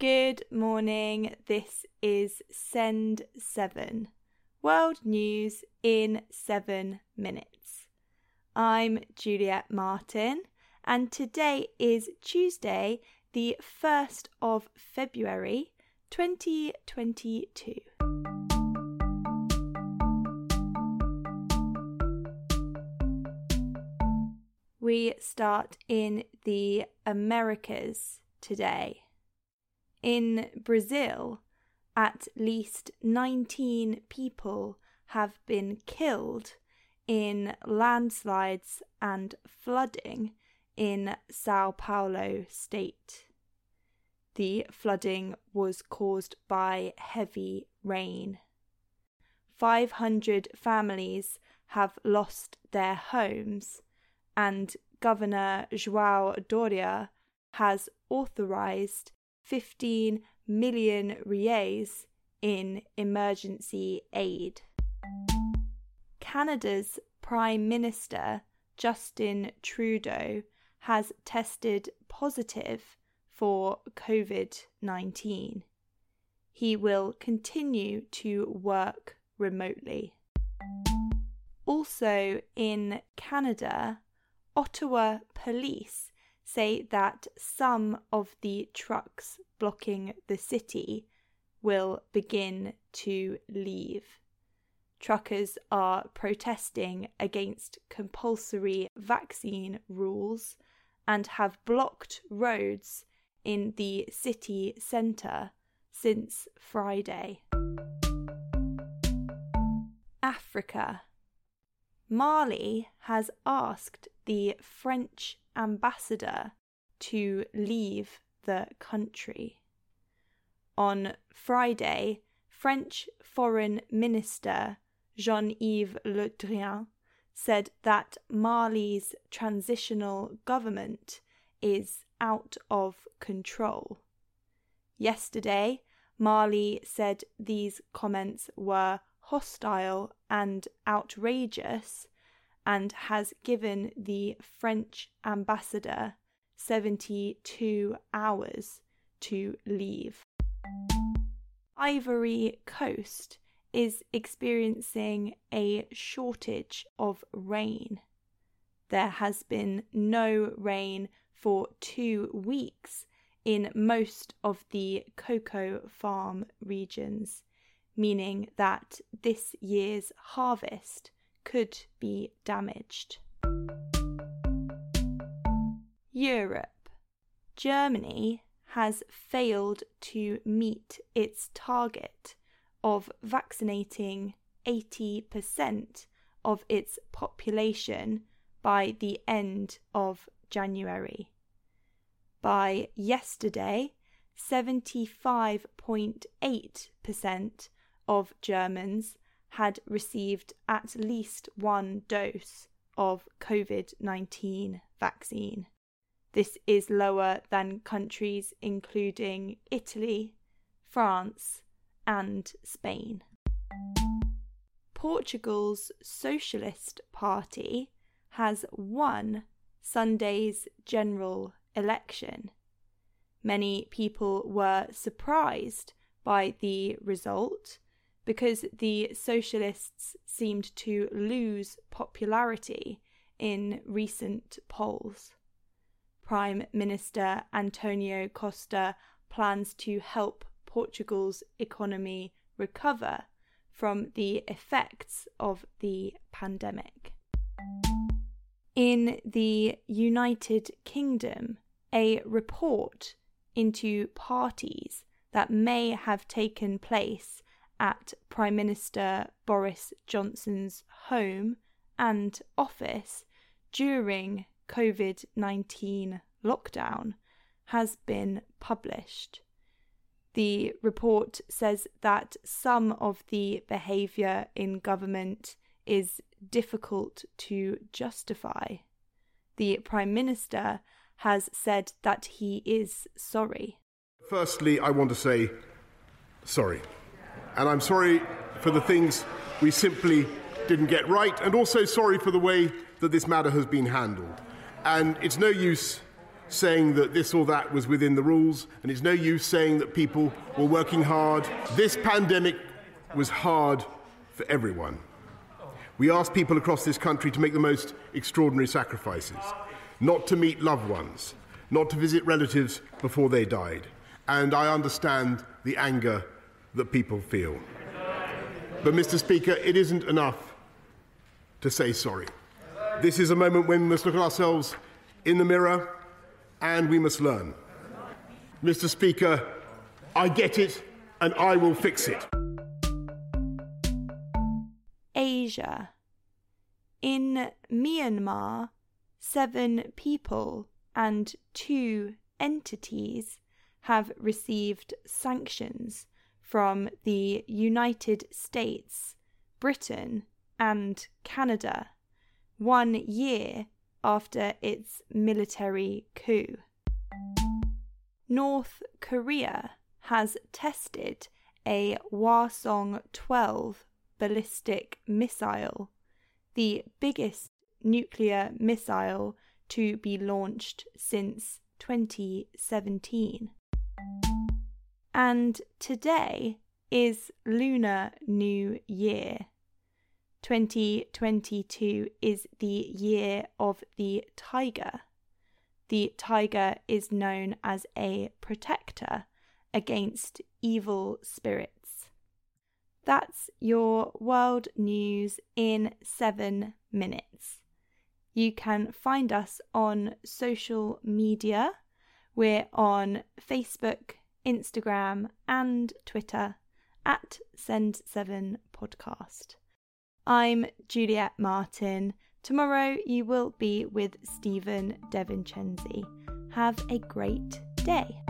Good morning, this is Send7, world news in 7 minutes. I'm Juliet Martin and today is Tuesday the 1st of February 2022. We start in the Americas today. In Brazil, at least 19 people have been killed in landslides and flooding in São Paulo state. The flooding was caused by heavy rain. 500 families have lost their homes, and Governor João Doria has authorised 15 million reais in emergency aid. Canada's Prime Minister, Justin Trudeau, has tested positive for COVID-19. He will continue to work remotely. Also in Canada, Ottawa police say that some of the trucks blocking the city will begin to leave. Truckers are protesting against compulsory vaccine rules and have blocked roads in the city centre since Friday. Africa. Mali has asked the French ambassador to leave the country. On Friday, French Foreign Minister Jean-Yves Le Drian said that Mali's transitional government is out of control. Yesterday, Mali said these comments were hostile and outrageous, and has given the French ambassador 72 hours to leave. Ivory Coast is experiencing a shortage of rain. There has been no rain for 2 weeks in most of the cocoa farm regions, meaning that this year's harvest could be damaged. Europe. Germany has failed to meet its target of vaccinating 80% of its population by the end of January. By yesterday, 75.8% of Germans had received at least one dose of COVID-19 vaccine. This is lower than countries including Italy, France, and Spain. Portugal's Socialist Party has won Sunday's general election. Many people were surprised by the result, because the socialists seemed to lose popularity in recent polls. Prime Minister António Costa plans to help Portugal's economy recover from the effects of the pandemic. In the United Kingdom, a report into parties that may have taken place at Prime Minister Boris Johnson's home and office during COVID-19 lockdown has been published. The report says that some of the behaviour in government is difficult to justify. The Prime Minister has said that he is sorry. Firstly, I want to say sorry. And I'm sorry for the things we simply didn't get right, and also sorry for the way that this matter has been handled. And it's no use saying that this or that was within the rules, and it's no use saying that people were working hard. This pandemic was hard for everyone. We asked people across this country to make the most extraordinary sacrifices, not to meet loved ones, not to visit relatives before they died. And I understand the anger that people feel. But, Mr. Speaker, it isn't enough to say sorry. This is a moment when we must look at ourselves in the mirror and we must learn. Mr. Speaker, I get it and I will fix it. Asia. In Myanmar, 7 people and 2 entities have received sanctions from the United States, Britain and Canada, 1 year after its military coup. North Korea has tested a Hwasong-12 ballistic missile, the biggest nuclear missile to be launched since 2017. And today is Lunar New Year. 2022 is the year of the tiger. The tiger is known as a protector against evil spirits. That's your world news in 7 minutes. You can find us on social media. We're on Facebook, Instagram and Twitter at Send7 Podcast. I'm Juliet Martin. Tomorrow you will be with Stephen DeVincenzi. Have a great day.